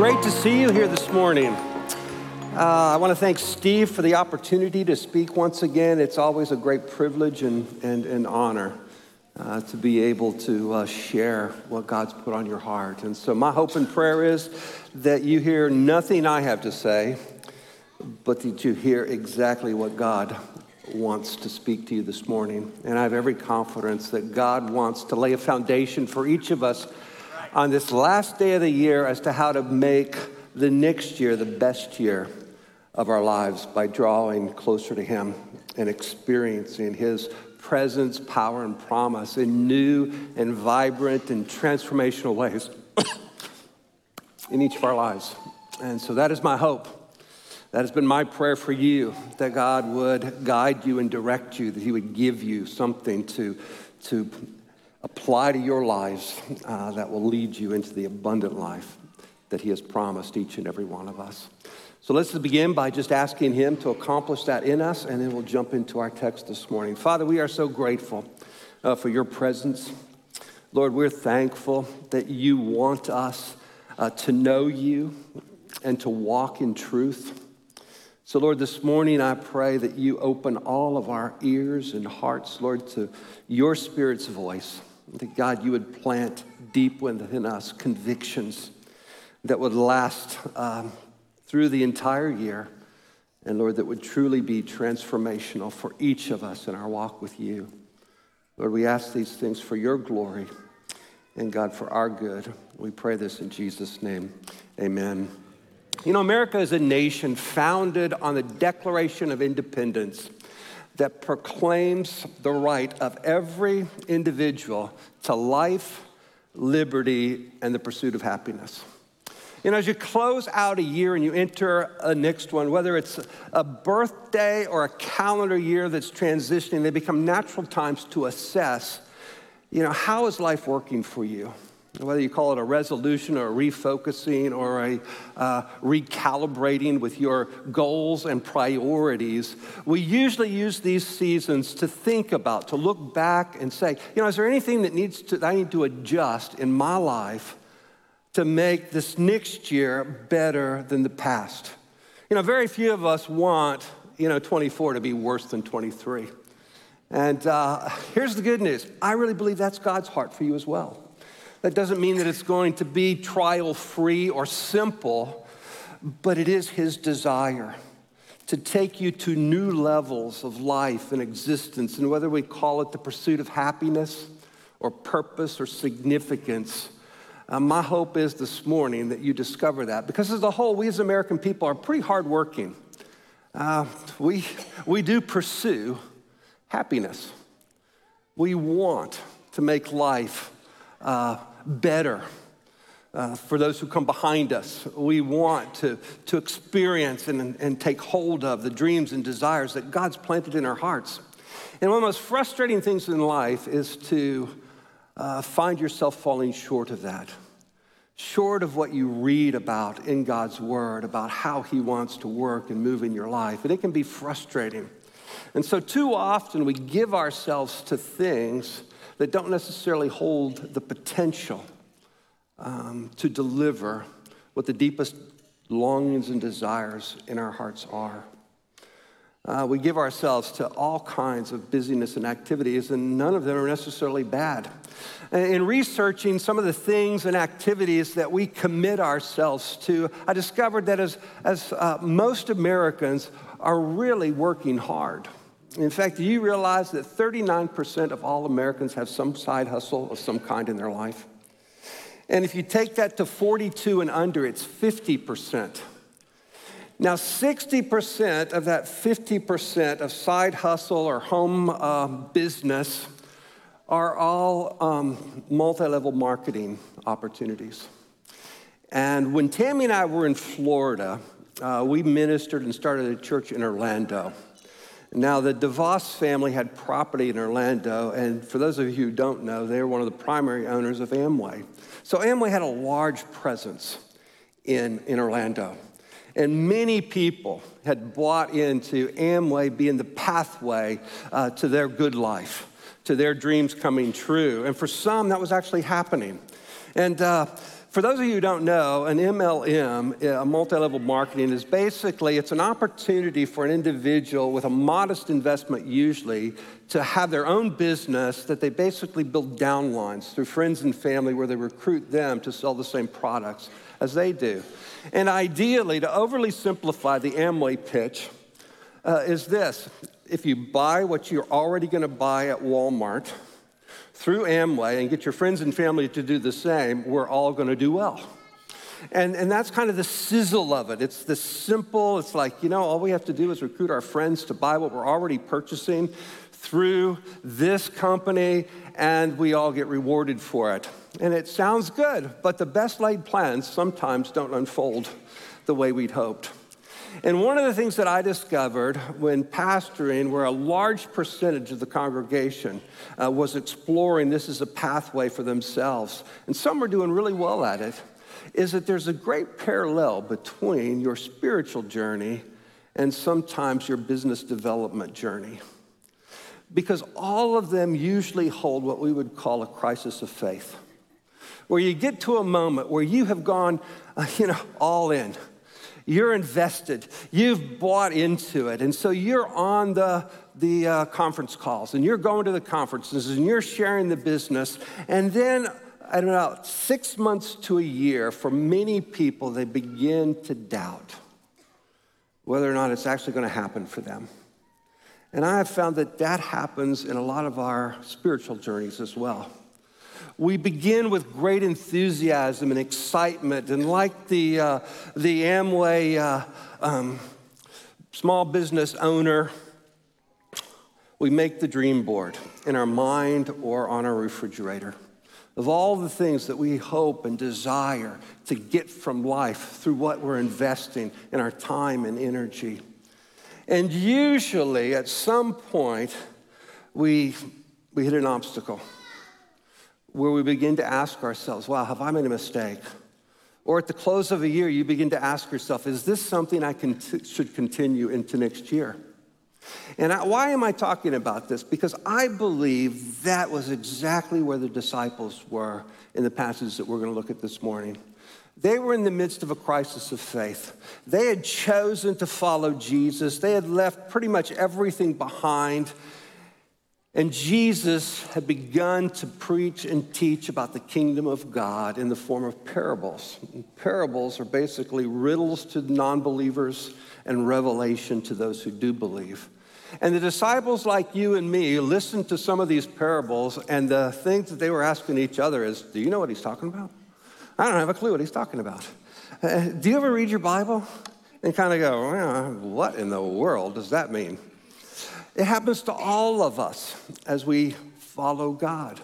great to see you here this morning. I want to thank Steve for the opportunity to speak once again. It's always a great privilege and honor to be able to share what God's put on your heart. And so my hope and prayer is that you hear nothing I have to say, but that you hear exactly what God wants to speak to you this morning. And I have every confidence that God wants to lay a foundation for each of us on this last day of the year as to how to make the next year the best year of our lives by drawing closer to Him and experiencing His presence, power, and promise in new and vibrant and transformational ways in each of our lives. And so that is my hope. That has been my prayer for you, that God would guide you and direct you, that He would give you something to apply to your lives that will lead you into the abundant life that He has promised each and every one of us. So let's begin by just asking Him to accomplish that in us, and then we'll jump into our text this morning. Father, we are so grateful for your presence. Lord, we're thankful that you want us to know you and to walk in truth. So, Lord, this morning I pray that you open all of our ears and hearts, Lord, to your Spirit's voice. That, God, you would plant deep within us convictions that would last through the entire year. And, Lord, that would truly be transformational for each of us in our walk with you. Lord, we ask these things for your glory and, God, for our good. We pray this in Jesus' name. Amen. You know, America is a nation founded on the Declaration of Independence that proclaims the right of every individual to life, liberty, and the pursuit of happiness. You know, as you close out a year and you enter a next one, whether it's a birthday or a calendar year that's transitioning, they become natural times to assess, you know, how is life working for you? Whether you call it a resolution or a refocusing or a recalibrating with your goals and priorities, we usually use these seasons to think about, to look back and say, you know, is there anything that I need to adjust in my life to make this next year better than the past? You know, very few of us want, 24 to be worse than 23. And here's the good news. I really believe that's God's heart for you as well. That doesn't mean that it's going to be trial-free or simple, but it is His desire to take you to new levels of life and existence, and whether we call it the pursuit of happiness or purpose or significance, my hope is this morning that you discover that. Because as a whole, we as American people are pretty hardworking. We do pursue happiness. We want to make life better for those who come behind us. We want to experience and take hold of the dreams and desires that God's planted in our hearts. And one of the most frustrating things in life is to find yourself falling short of that, short of what you read about in God's Word, about how He wants to work and move in your life. And it can be frustrating. And so too often we give ourselves to things that don't necessarily hold the potential to deliver what the deepest longings and desires in our hearts are. We give ourselves to all kinds of busyness and activities, and none of them are necessarily bad. In researching some of the things and activities that we commit ourselves to, I discovered that as most Americans are really working hard. In fact, do you realize that 39% of all Americans have some side hustle of some kind in their life? And if you take that to 42 and under, it's 50%. Now, 60% of that 50% of side hustle or home business are all multi-level marketing opportunities. And when Tammy and I were in Florida, we ministered and started a church in Orlando. Now, the DeVos family had property in Orlando, and for those of you who don't know, they were one of the primary owners of Amway. So Amway had a large presence in Orlando, and many people had bought into Amway being the pathway to their good life, to their dreams coming true, and for some, that was actually happening. And For those of you who don't know, an MLM, a multi-level marketing, is basically, it's an opportunity for an individual with a modest investment usually to have their own business that they basically build downlines through friends and family where they recruit them to sell the same products as they do. And ideally, to overly simplify the Amway pitch, is this. If you buy what you're already gonna buy at Walmart through Amway and get your friends and family to do the same, we're all gonna do well. And that's kind of the sizzle of it. It's this simple, it's like, you know, all we have to do is recruit our friends to buy what we're already purchasing through this company, and we all get rewarded for it. And it sounds good, but the best laid plans sometimes don't unfold the way we'd hoped. And one of the things that I discovered when pastoring, where a large percentage of the congregation was exploring this as a pathway for themselves, and some are doing really well at it, is that there's a great parallel between your spiritual journey and sometimes your business development journey. Because all of them usually hold what we would call a crisis of faith, where you get to a moment where you have gone, all in. You're invested, you've bought into it, and so you're on the conference calls, and you're going to the conferences, and you're sharing the business, and then, 6 months to a year, for many people, they begin to doubt whether or not it's actually gonna happen for them. And I have found that that happens in a lot of our spiritual journeys as well. We begin with great enthusiasm and excitement, and like the Amway small business owner, we make the dream board in our mind or on our refrigerator of all the things that we hope and desire to get from life through what we're investing in our time and energy. And usually at some point, we hit an obstacle, where we begin to ask ourselves, wow, have I made a mistake? Or at the close of a year, you begin to ask yourself, is this something I should continue into next year? And why am I talking about this? Because I believe that was exactly where the disciples were in the passage that we're gonna look at this morning. They were in the midst of a crisis of faith. They had chosen to follow Jesus. They had left pretty much everything behind. And Jesus had begun to preach and teach about the kingdom of God in the form of parables. And parables are basically riddles to non-believers and revelation to those who do believe. And the disciples like you and me listened to some of these parables, and the things that they were asking each other is, do you know what he's talking about? I don't have a clue what he's talking about. Do you ever read your Bible and kind of go, well, what in the world does that mean? It happens to all of us as we follow God.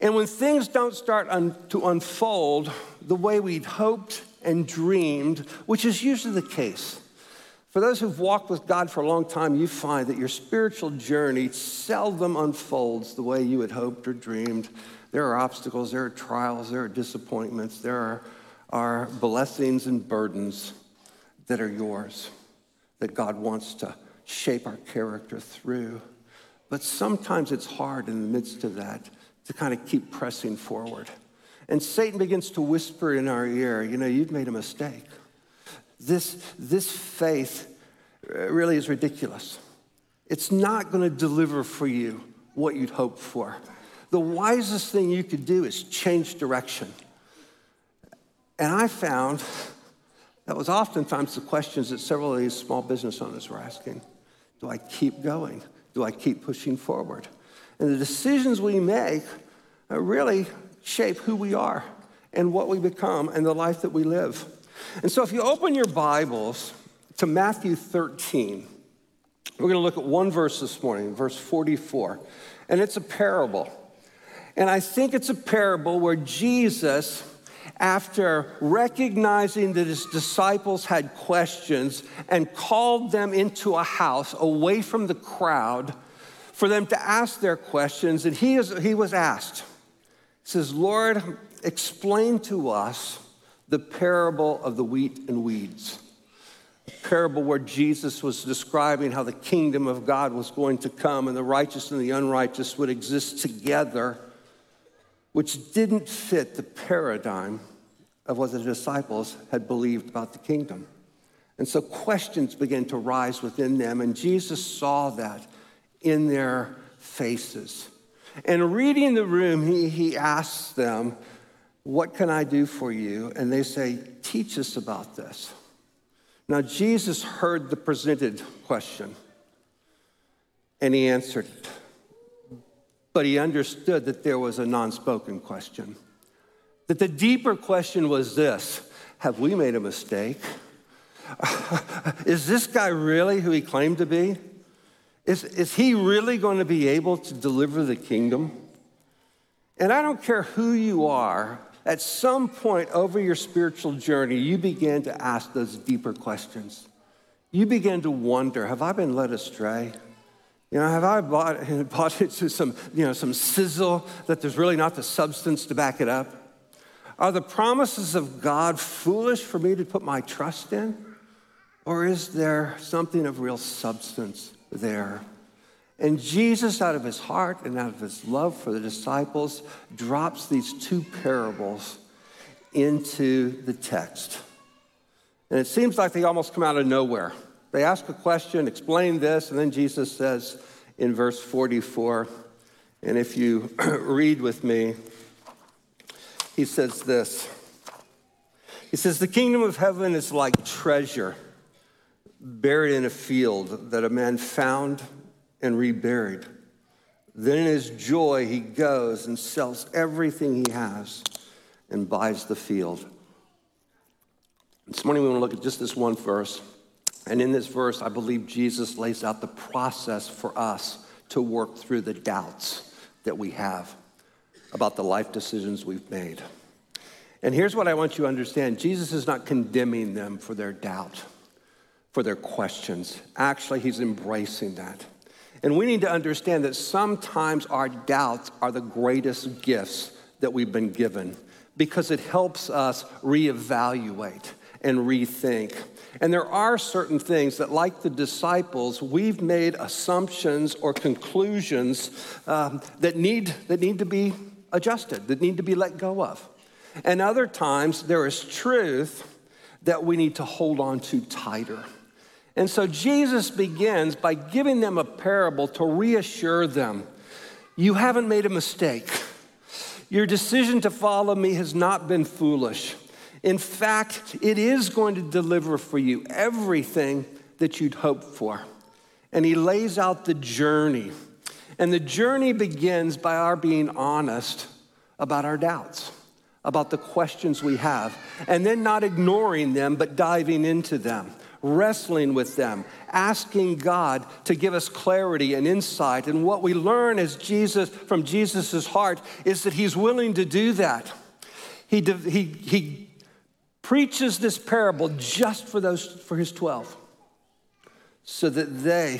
And when things don't start to unfold the way we'd hoped and dreamed, which is usually the case, for those who've walked with God for a long time, you find that your spiritual journey seldom unfolds the way you had hoped or dreamed. There are obstacles, there are trials, there are disappointments, there are blessings and burdens that are yours, that God wants to shape our character through. But sometimes it's hard in the midst of that to kind of keep pressing forward. And Satan begins to whisper in our ear, you've made a mistake. This faith really is ridiculous. It's not gonna deliver for you what you'd hoped for. The wisest thing you could do is change direction. And I found that was oftentimes the questions that several of these small business owners were asking. Do I keep going? Do I keep pushing forward? And the decisions we make really shape who we are and what we become and the life that we live. And so if you open your Bibles to Matthew 13, we're gonna look at one verse this morning, verse 44, and it's a parable. And I think it's a parable where Jesus, after recognizing that his disciples had questions and called them into a house away from the crowd for them to ask their questions, and he was asked, he says, Lord, explain to us the parable of the wheat and weeds. A parable where Jesus was describing how the kingdom of God was going to come and the righteous and the unrighteous would exist together, which didn't fit the paradigm of what the disciples had believed about the kingdom. And so questions began to rise within them, and Jesus saw that in their faces. And reading the room, he asks them, "What can I do for you?" And they say, "Teach us about this." Now, Jesus heard the presented question, and he answered it. But he understood that there was a non-spoken question, that the deeper question was this: have we made a mistake? Is this guy really who he claimed to be? Is he really going to be able to deliver the kingdom? And I don't care who you are, at some point over your spiritual journey, you began to ask those deeper questions. You began to wonder, have I been led astray? You know, have I bought into some sizzle that there's really not the substance to back it up? Are the promises of God foolish for me to put my trust in? Or is there something of real substance there? And Jesus, out of his heart and out of his love for the disciples, drops these two parables into the text. And it seems like they almost come out of nowhere. They ask a question, explain this, and then Jesus says in verse 44, and if you read with me, he says this. He says, "The kingdom of heaven is like treasure buried in a field that a man found and reburied. Then in his joy, he goes and sells everything he has and buys the field." This morning, we want to look at just this one verse. And in this verse, I believe Jesus lays out the process for us to work through the doubts that we have about the life decisions we've made. And here's what I want you to understand. Jesus is not condemning them for their doubt, for their questions. Actually, he's embracing that. And we need to understand that sometimes our doubts are the greatest gifts that we've been given, because it helps us reevaluate and rethink. And there are certain things that, like the disciples, we've made assumptions or conclusions that need to be adjusted, that need to be let go of. And other times, there is truth that we need to hold on to tighter. And so Jesus begins by giving them a parable to reassure them. You haven't made a mistake. Your decision to follow me has not been foolish. In fact, it is going to deliver for you everything that you'd hoped for. And he lays out the journey. And the journey begins by our being honest about our doubts, about the questions we have, and then not ignoring them, but diving into them, wrestling with them, asking God to give us clarity and insight. And what we learn as from Jesus' heart is that he's willing to do that. He preaches this parable just for his 12, so that they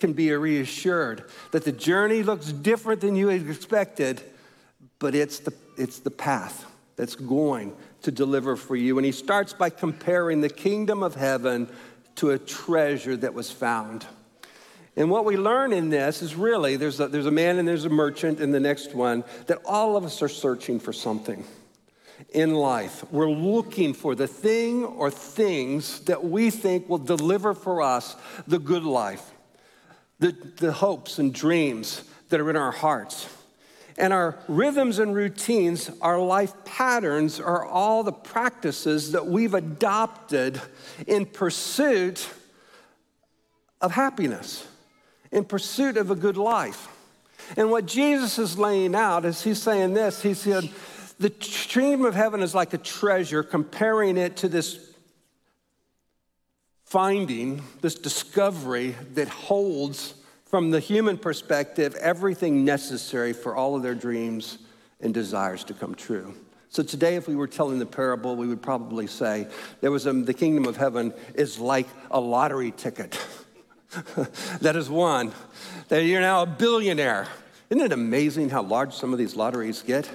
can be reassured that the journey looks different than you had expected, but it's the path that's going to deliver for you. And he starts by comparing the kingdom of heaven to a treasure that was found. And what we learn in this is really there's a man and there's a merchant in the next one, that all of us are searching for something in life. We're looking for the thing or things that we think will deliver for us the good life, the hopes and dreams that are in our hearts. And our rhythms and routines, our life patterns, are all the practices that we've adopted in pursuit of happiness, in pursuit of a good life. And what Jesus is laying out is he's saying this. He said, the kingdom of heaven is like a treasure, comparing it to this finding, this discovery that holds, from the human perspective, everything necessary for all of their dreams and desires to come true. So today, if we were telling the parable, we would probably say the kingdom of heaven is like a lottery ticket that is won, that you're now a billionaire. Isn't it amazing how large some of these lotteries get?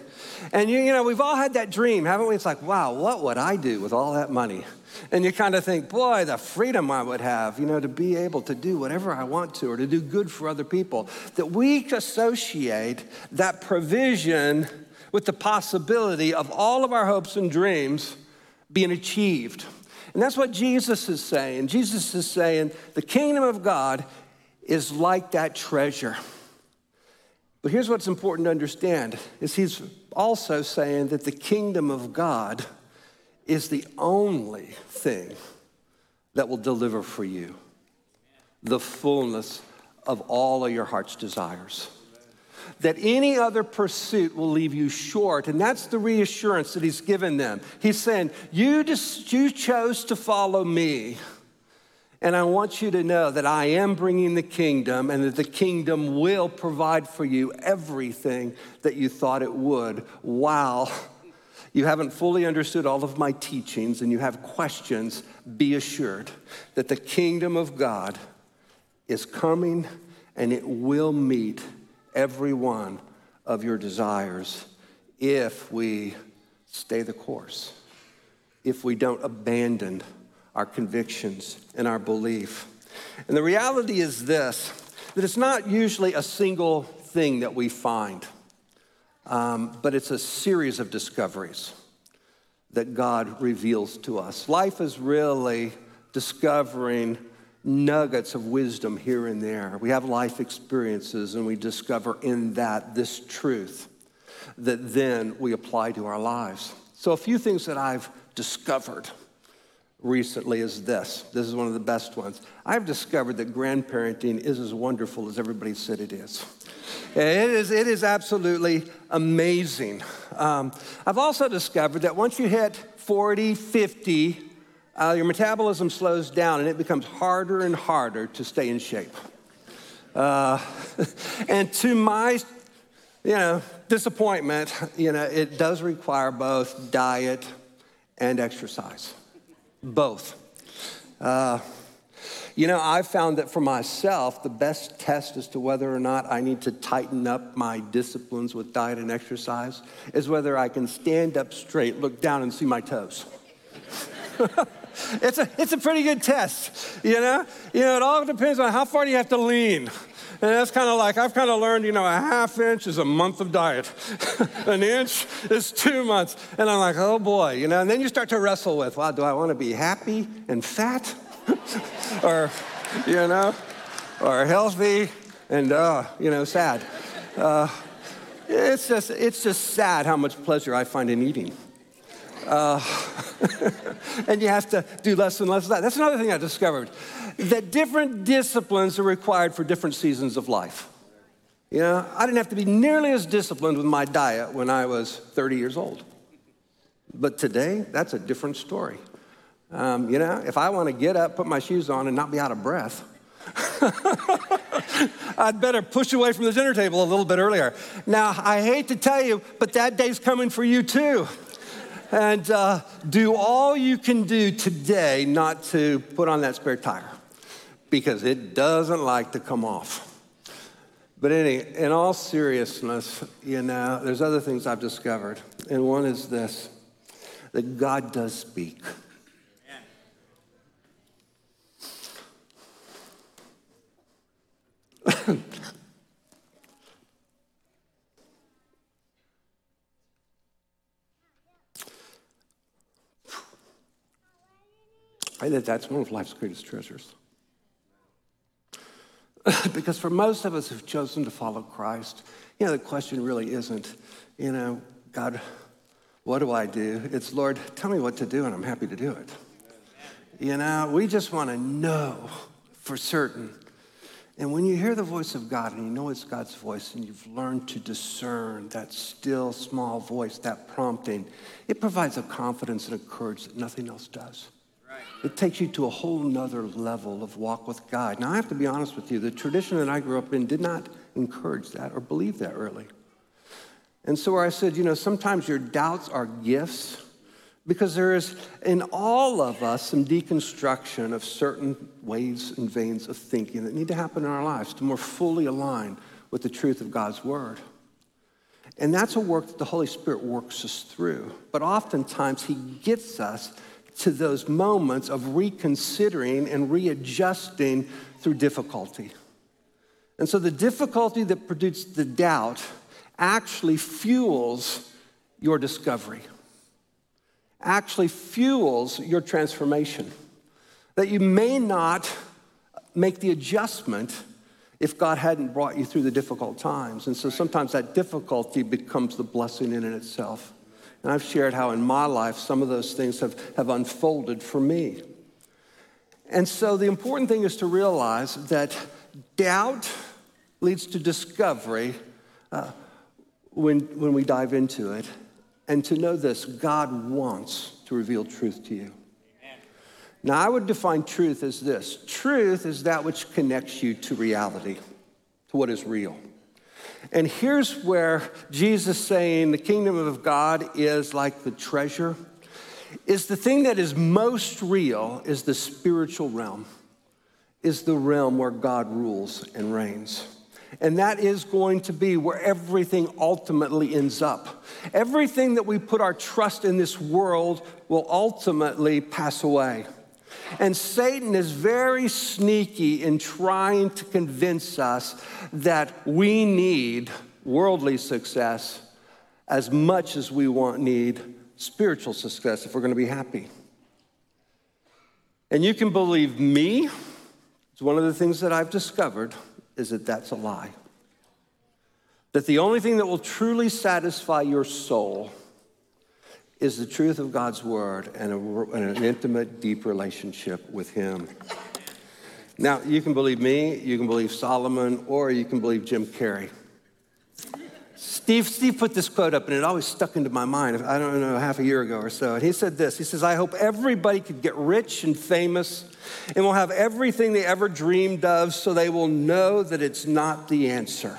And we've all had that dream, haven't we? It's like, wow, what would I do with all that money? And you kind of think, boy, the freedom I would have, to be able to do whatever I want to, or to do good for other people. That we associate that provision with the possibility of all of our hopes and dreams being achieved. And that's what Jesus is saying. Jesus is saying the kingdom of God is like that treasure. But here's what's important to understand, is he's also saying that the kingdom of God is the only thing that will deliver for you the fullness of all of your heart's desires. That any other pursuit will leave you short. And that's the reassurance that he's given them. He's saying, you chose to follow me. And I want you to know that I am bringing the kingdom, and that the kingdom will provide for you everything that you thought it would, while you haven't fully understood all of my teachings and you have questions. Be assured that the kingdom of God is coming, and it will meet every one of your desires if we stay the course, if we don't abandon our convictions and our belief. And the reality is this, that it's not usually a single thing that we find, but it's a series of discoveries that God reveals to us. Life is really discovering nuggets of wisdom here and there. We have life experiences, and we discover in that this truth that then we apply to our lives. So a few things that I've discovered recently is this. This is one of the best ones. I've discovered that grandparenting is as wonderful as everybody said it is. It is absolutely amazing. I've also discovered that once you hit 40, 50, your metabolism slows down, and it becomes harder and harder to stay in shape. And to my, disappointment, it does require both diet and exercise, both. I found that for myself, the best test as to whether or not I need to tighten up my disciplines with diet and exercise is whether I can stand up straight, look down, and see my toes. It's a pretty good test, It all depends on how far you have to lean. And that's kind of like, I've kind of learned, a half inch is a month of diet. An inch is 2 months. And I'm like, oh boy, and then you start to wrestle with, wow, do I want to be happy and fat? or healthy and, sad. It's just sad how much pleasure I find in eating. And you have to do less and less of that. That's another thing I discovered, that different disciplines are required for different seasons of life. I didn't have to be nearly as disciplined with my diet when I was 30 years old. But today, that's a different story. If I want to get up, put my shoes on, and not be out of breath, I'd better push away from the dinner table a little bit earlier. Now, I hate to tell you, but that day's coming for you too. And do all you can do today not to put on that spare tire, because it doesn't like to come off. But in all seriousness, there's other things I've discovered. And one is this, that God does speak. Yeah. That's one of life's greatest treasures. Because for most of us who've chosen to follow Christ, the question really isn't, God, what do I do? It's, Lord, tell me what to do, and I'm happy to do it. We just want to know for certain. And when you hear the voice of God, and you know it's God's voice, and you've learned to discern that still small voice, that prompting, it provides a confidence and a courage that nothing else does. It takes you to a whole nother level of walk with God. Now, I have to be honest with you. The tradition that I grew up in did not encourage that or believe that really. And so where I said, sometimes your doubts are gifts, because there is in all of us some deconstruction of certain ways and veins of thinking that need to happen in our lives to more fully align with the truth of God's word. And that's a work that the Holy Spirit works us through. But oftentimes he gets us to those moments of reconsidering and readjusting through difficulty. And so the difficulty that produced the doubt actually fuels your discovery, actually fuels your transformation, that you may not make the adjustment if God hadn't brought you through the difficult times. And so sometimes that difficulty becomes the blessing in and itself. And I've shared how in my life some of those things have unfolded for me. And so the important thing is to realize that doubt leads to discovery when we dive into it. And to know this, God wants to reveal truth to you. Amen. Now, I would define truth as this. Truth is that which connects you to reality, to what is real. And here's where Jesus saying the kingdom of God is like the treasure, is the thing that is most real is the spiritual realm, is the realm where God rules and reigns. And that is going to be where everything ultimately ends up. Everything that we put our trust in this world will ultimately pass away. And Satan is very sneaky in trying to convince us that we need worldly success as much as we need spiritual success if we're going to be happy. And you can believe me. It's one of the things that I've discovered is that that's a lie. That the only thing that will truly satisfy your soul is the truth of God's word and an intimate, deep relationship with him. Now, you can believe me, you can believe Solomon, or you can believe Jim Carrey. Steve put this quote up, and it always stuck into my mind, I don't know, half a year ago or so. And he said this, he says, I hope everybody could get rich and famous and will have everything they ever dreamed of so they will know that it's not the answer.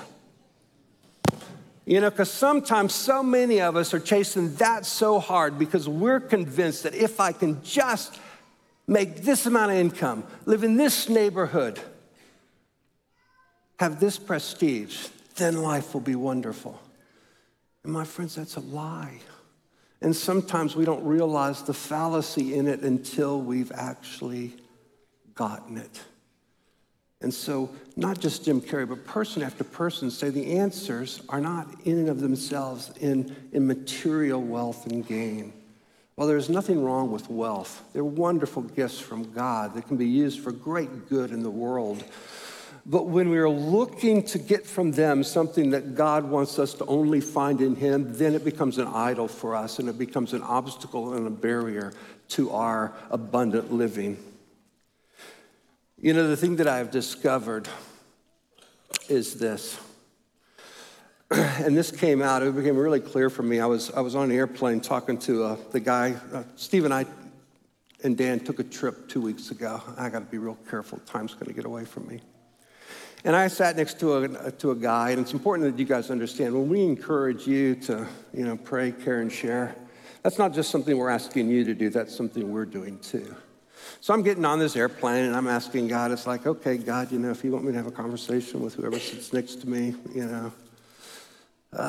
You know, because sometimes so many of us are chasing that so hard because we're convinced that if I can just make this amount of income, live in this neighborhood, have this prestige, then life will be wonderful. And my friends, that's a lie. And sometimes we don't realize the fallacy in it until we've actually gotten it. And so not just Jim Carrey, but person after person say the answers are not in and of themselves in material wealth and gain. Well, there's nothing wrong with wealth. They're wonderful gifts from God that can be used for great good in the world. But when we are looking to get from them something that God wants us to only find in him, then it becomes an idol for us, and it becomes an obstacle and a barrier to our abundant living. You know, the thing that I've discovered is this, and this came out, it became really clear for me. I was on an airplane talking to the guy. Steve and I and Dan took a trip 2 weeks ago. I got to be real careful. Time's going to get away from me. And I sat next to a guy, and it's important that you guys understand, when we encourage you to, you know, pray, care, and share, that's not just something we're asking you to do, that's something we're doing too. So I'm getting on this airplane, and I'm asking God, it's like, okay, God, you know, if you want me to have a conversation with whoever sits next to me, you know,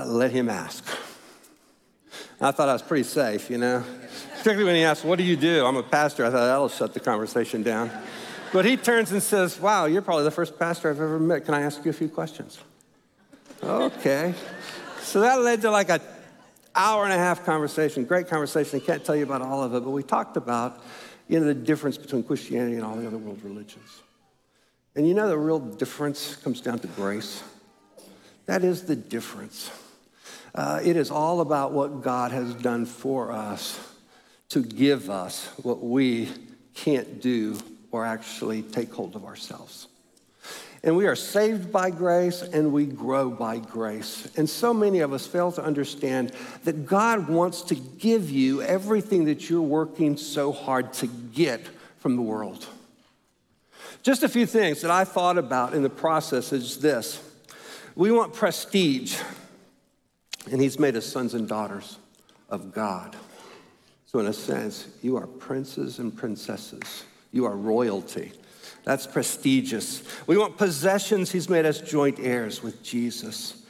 let him ask. And I thought I was pretty safe, you know, particularly when he asked, what do you do? I'm a pastor. I thought that'll shut the conversation down. But he turns and says, wow, you're probably the first pastor I've ever met. Can I ask you a few questions? Okay. So that led to like an hour and a half conversation, great conversation. I can't tell you about all of it, but we talked about, you know, the difference between Christianity and all the other world religions. And you know, the real difference comes down to grace. That is the difference. It is all about what God has done for us to give us what we can't do or actually take hold of ourselves. And we are saved by grace, and we grow by grace. And so many of us fail to understand that God wants to give you everything that you're working so hard to get from the world. Just a few things that I thought about in the process is this. We want prestige, and he's made us sons and daughters of God. So in a sense, you are princes and princesses. You are royalty. That's prestigious. We want possessions. He's made us joint heirs with Jesus.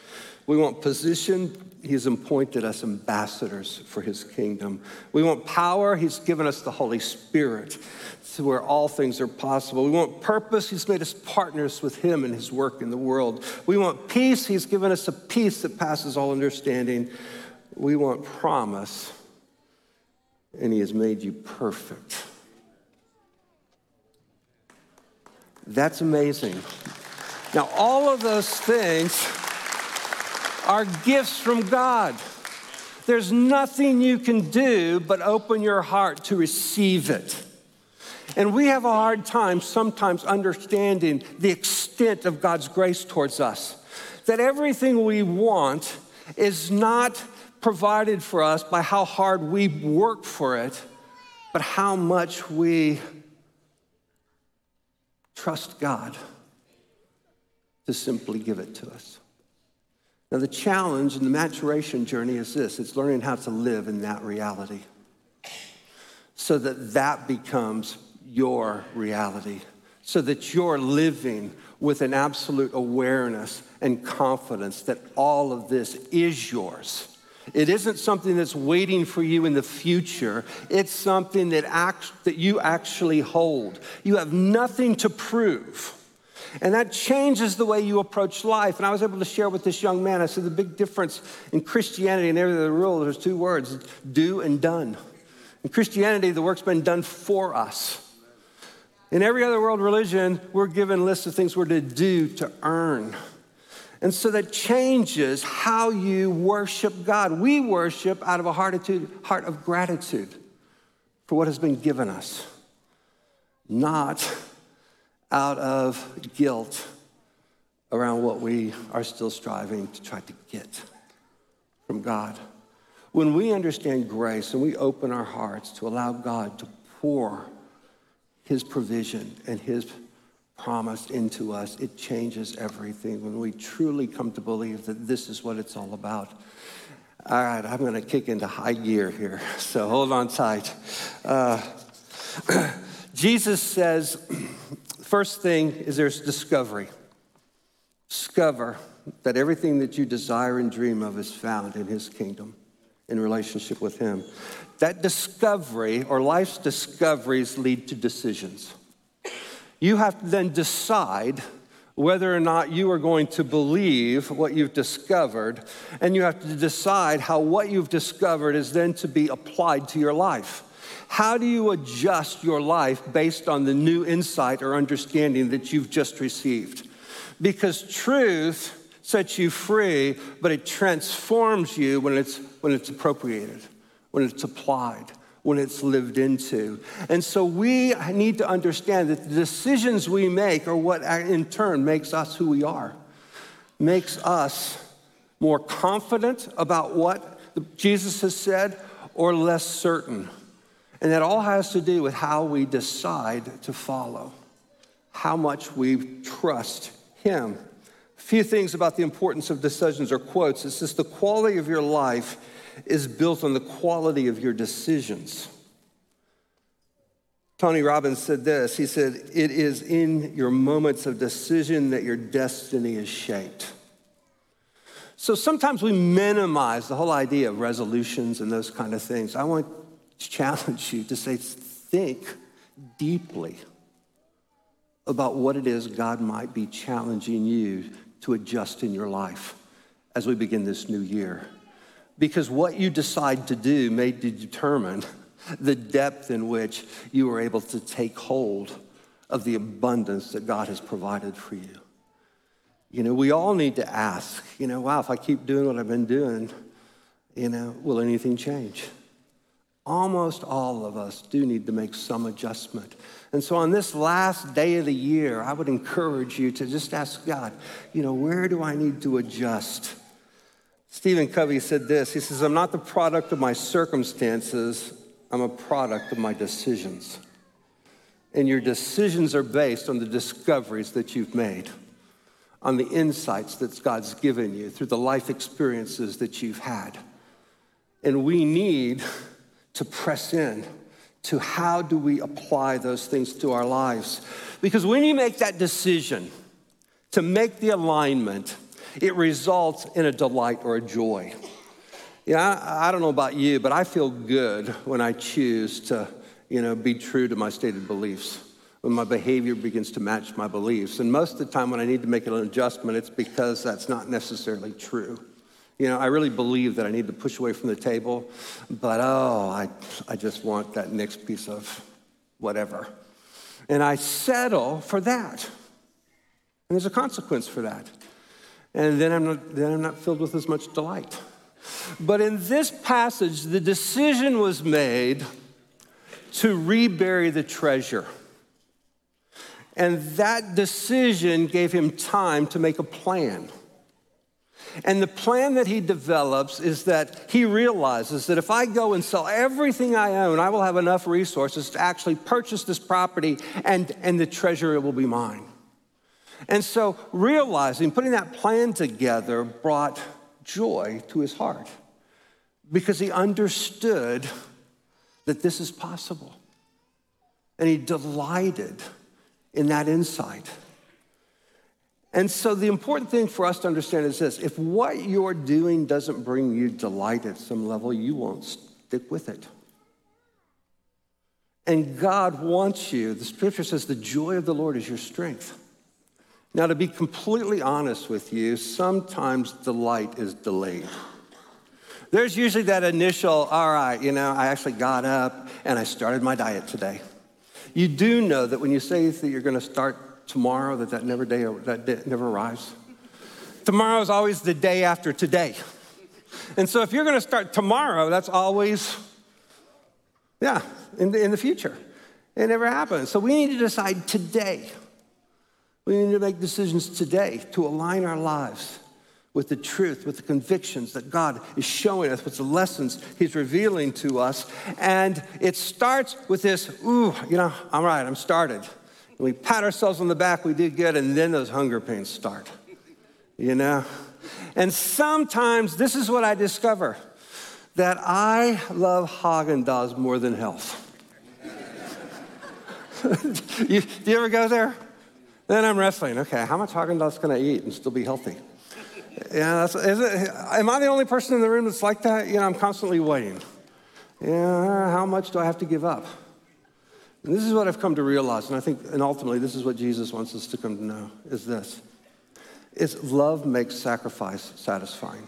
We want position. He's appointed us ambassadors for his kingdom. We want power. He's given us the Holy Spirit to where all things are possible. We want purpose. He's made us partners with him in his work in the world. We want peace. He's given us a peace that passes all understanding. We want promise, and he has made you perfect. That's amazing. Now, all of those things are gifts from God. There's nothing you can do but open your heart to receive it. And we have a hard time sometimes understanding the extent of God's grace towards us. That everything we want is not provided for us by how hard we work for it, but how much we trust God to simply give it to us. Now, the challenge in the maturation journey is this. It's learning how to live in that reality so that that becomes your reality, so that you're living with an absolute awareness and confidence that all of this is yours. It isn't something that's waiting for you in the future. It's something that you actually hold. You have nothing to prove. And that changes the way you approach life. And I was able to share with this young man, I said, the big difference in Christianity and every other rule, there's two words, do and done. In Christianity, the work's been done for us. In every other world religion, we're given lists of things we're to do to earn. And so that changes how you worship God. We worship out of a heart of gratitude for what has been given us, not out of guilt around what we are still striving to try to get from God. When we understand grace and we open our hearts to allow God to pour his provision and his promised into us, it changes everything when we truly come to believe that this is what it's all about. All right, I'm going to kick into high gear here, so hold on tight. Jesus says, first thing is there's discovery. Discover that everything that you desire and dream of is found in his kingdom, in relationship with him. That discovery, or life's discoveries, lead to decisions. You have to then decide whether or not you are going to believe what you've discovered, and you have to decide how what you've discovered is then to be applied to your life. How do you adjust your life based on the new insight or understanding that you've just received? Because truth sets you free, but it transforms you when it's appropriated, when it's applied, when it's lived into. And so we need to understand that the decisions we make are what in turn makes us who we are, makes us more confident about what Jesus has said or less certain. And that all has to do with how we decide to follow, how much we trust him. A few things about the importance of decisions or quotes. It says the quality of your life is built on the quality of your decisions. Tony Robbins said this. He said, it is in your moments of decision that your destiny is shaped. So sometimes we minimize the whole idea of resolutions and those kind of things. I want to challenge you to say, think deeply about what it is God might be challenging you to adjust in your life as we begin this new year. Because what you decide to do may determine the depth in which you are able to take hold of the abundance that God has provided for you. You know, we all need to ask, wow, if I keep doing what I've been doing, will anything change? Almost all of us do need to make some adjustment. And so on this last day of the year, I would encourage you to just ask God, where do I need to adjust? Stephen Covey said this. He says, I'm not the product of my circumstances. I'm a product of my decisions. And your decisions are based on the discoveries that you've made, on the insights that God's given you through the life experiences that you've had. And we need to press in to how do we apply those things to our lives. Because when you make that decision to make the alignment, it results in a delight or a joy. I don't know about you, but I feel good when I choose to, be true to my stated beliefs, when my behavior begins to match my beliefs. And most of the time when I need to make an adjustment, it's because that's not necessarily true. You know, I really believe that I need to push away from the table, but I just want that next piece of whatever. And I settle for that. And there's a consequence for that. And then I'm not filled with as much delight. But in this passage, the decision was made to rebury the treasure. And that decision gave him time to make a plan. And the plan that he develops is that he realizes that if I go and sell everything I own, I will have enough resources to actually purchase this property and the treasure will be mine. And so realizing, putting that plan together brought joy to his heart because he understood that this is possible. And he delighted in that insight. And so the important thing for us to understand is this: if what you're doing doesn't bring you delight at some level, you won't stick with it. And God wants you, the scripture says, the joy of the Lord is your strength. Now, to be completely honest with you, sometimes delight is delayed. There's usually that initial, all right, you know, I actually got up and I started my diet today. You do know that when you say that you're going to start tomorrow, that day never arrives. Tomorrow is always the day after today. And so if you're going to start tomorrow, that's always, in the future. It never happens. So we need to decide today. We need to make decisions today to align our lives with the truth, with the convictions that God is showing us, with the lessons he's revealing to us. And it starts with this, all right, I'm started. And we pat ourselves on the back, we did good, and then those hunger pains start, you know? And sometimes this is what I discover, that I love Haagen-Dazs more than health. Do you ever go there? Then I'm wrestling, okay, how much Haagen-Dazs can I eat and still be healthy? Yeah, am I the only person in the room that's like that? You know, I'm constantly weighing. Yeah, how much do I have to give up? And this is what I've come to realize, and I think, and ultimately, this is what Jesus wants us to come to know, is this. It's love makes sacrifice satisfying.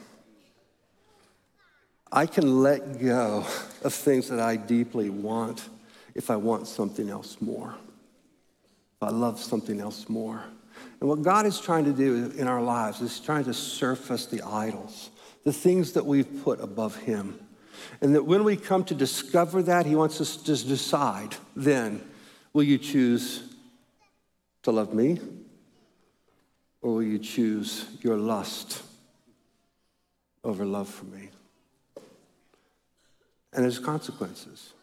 I can let go of things that I deeply want if I want something else more. If I love something else more. And what God is trying to do in our lives is trying to surface the idols, the things that we've put above him. And that when we come to discover that, he wants us to decide then, will you choose to love me? Or will you choose your lust over love for me? And there's consequences,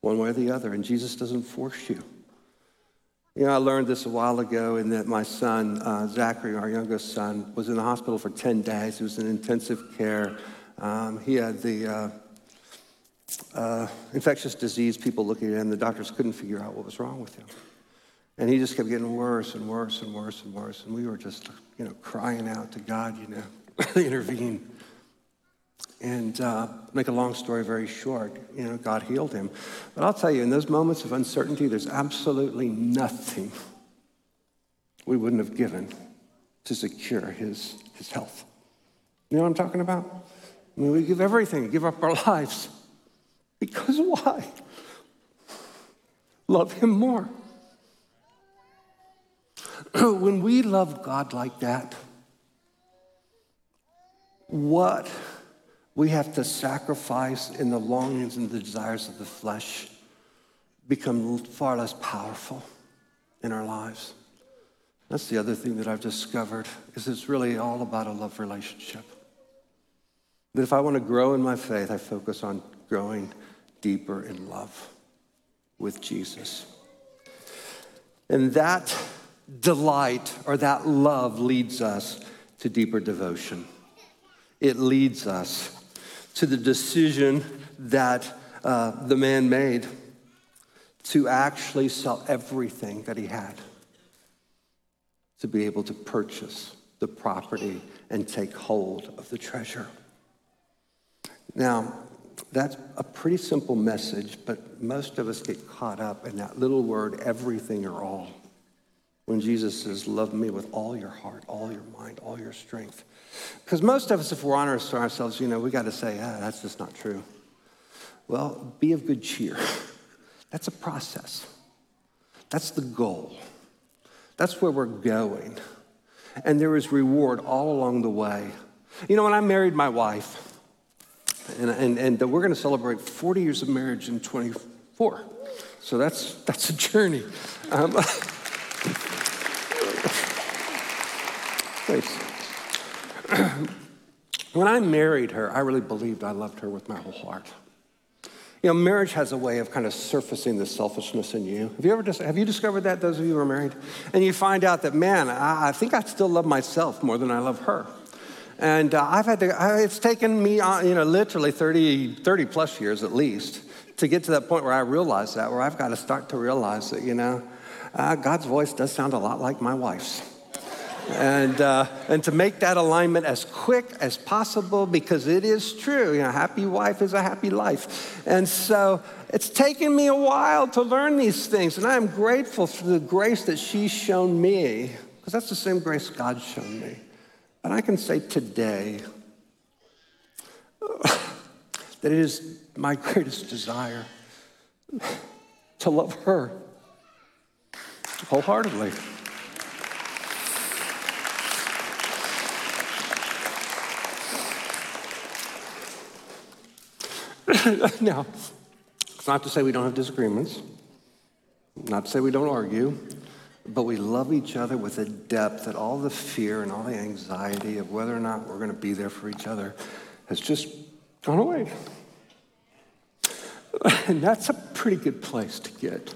one way or the other. And Jesus doesn't force you. You know, I learned this a while ago in that my son, Zachary, our youngest son, was in the hospital for 10 days. He was in intensive care. He had the infectious disease. People looking at him, the doctors couldn't figure out what was wrong with him. And he just kept getting worse and worse and worse and worse. And we were just, you know, crying out to God, you know, to intervene. And make a long story very short, you know, God healed him. But I'll tell you, in those moments of uncertainty, there's absolutely nothing we wouldn't have given to secure his health. You know what I'm talking about? I mean, we give everything, give up our lives. Because why? Love him more. When we love God like that, what we have to sacrifice in the longings and the desires of the flesh become far less powerful in our lives. That's the other thing that I've discovered, is it's really all about a love relationship. That if I want to grow in my faith, I focus on growing deeper in love with Jesus. And that delight or that love leads us to deeper devotion. It leads us to the decision that the man made to actually sell everything that he had to be able to purchase the property and take hold of the treasure. Now, that's a pretty simple message, but most of us get caught up in that little word, everything or all. when Jesus says, love me with all your heart, all your mind, all your strength. Because most of us, if we're honest with ourselves, we got to say, that's just not true. Well, be of good cheer. That's a process. That's the goal. That's where we're going. And there is reward all along the way. When I married my wife, and we're going to celebrate 40 years of marriage in 24. So that's a journey. Thanks. When I married her, I really believed I loved her with my whole heart. Marriage has a way of kind of surfacing the selfishness in you. Have you discovered that, those of you who are married? And you find out that, man, I think I still love myself more than I love her. And it's taken me, literally 30 plus years at least to get to that point where I realize that, where I've got to start to realize that, God's voice does sound a lot like my wife's. And to make that alignment as quick as possible, because it is true, a happy wife is a happy life. And so it's taken me a while to learn these things, and I am grateful for the grace that she's shown me, because that's the same grace God's shown me. But I can say today that it is my greatest desire to love her wholeheartedly. Now, it's not to say we don't have disagreements, not to say we don't argue, but we love each other with a depth that all the fear and all the anxiety of whether or not we're going to be there for each other has just gone away. And that's a pretty good place to get.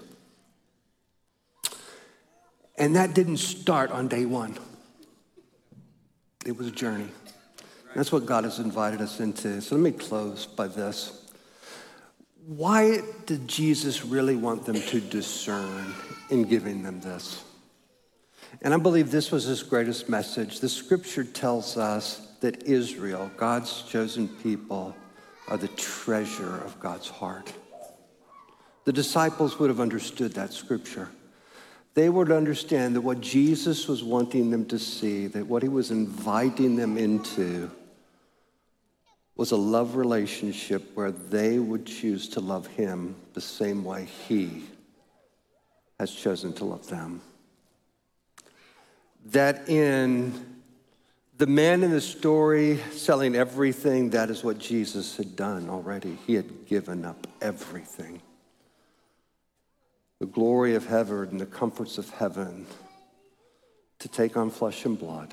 And that didn't start on day one. It was a journey. That's what God has invited us into. So let me close by this. Why did Jesus really want them to discern in giving them this? And I believe this was his greatest message. The scripture tells us that Israel, God's chosen people, are the treasure of God's heart. The disciples would have understood that scripture. They were to understand that what Jesus was wanting them to see, that what he was inviting them into was a love relationship where they would choose to love him the same way he has chosen to love them. That in the man in the story selling everything, that is what Jesus had done already. He had given up everything. The glory of heaven and the comforts of heaven, to take on flesh and blood,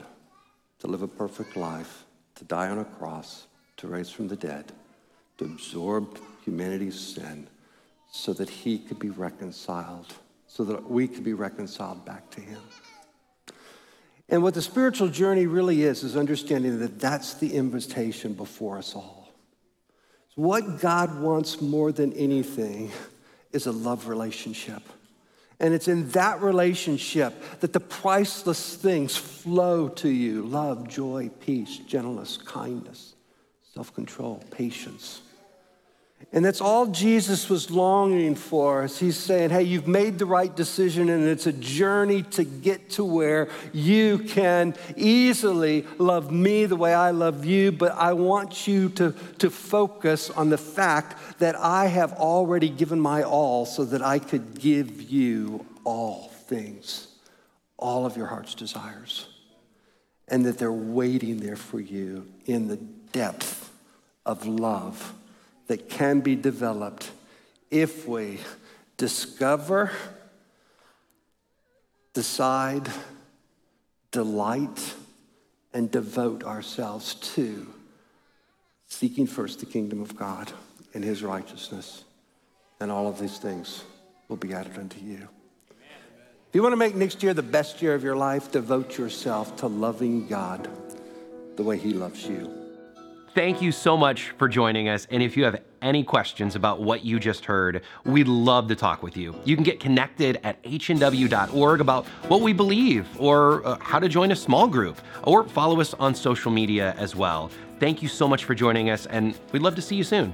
to live a perfect life, to die on a cross, to rise from the dead, to absorb humanity's sin so that he could be reconciled, so that we could be reconciled back to him. And what the spiritual journey really is understanding that that's the invitation before us all. So what God wants more than anything is a love relationship. And it's in that relationship that the priceless things flow to you: love, joy, peace, gentleness, kindness, self-control, patience. And that's all Jesus was longing for. As he's saying, hey, you've made the right decision, and it's a journey to get to where you can easily love me the way I love you, but I want you to focus on the fact that I have already given my all so that I could give you all things, all of your heart's desires, and that they're waiting there for you in the depth of love that can be developed if we discover, decide, delight, and devote ourselves to seeking first the kingdom of God and his righteousness, and all of these things will be added unto you. Amen. If you want to make next year the best year of your life, devote yourself to loving God the way he loves you. Thank you so much for joining us. And if you have any questions about what you just heard, we'd love to talk with you. You can get connected at hnw.org about what we believe, or how to join a small group, or follow us on social media as well. Thank you so much for joining us, and we'd love to see you soon.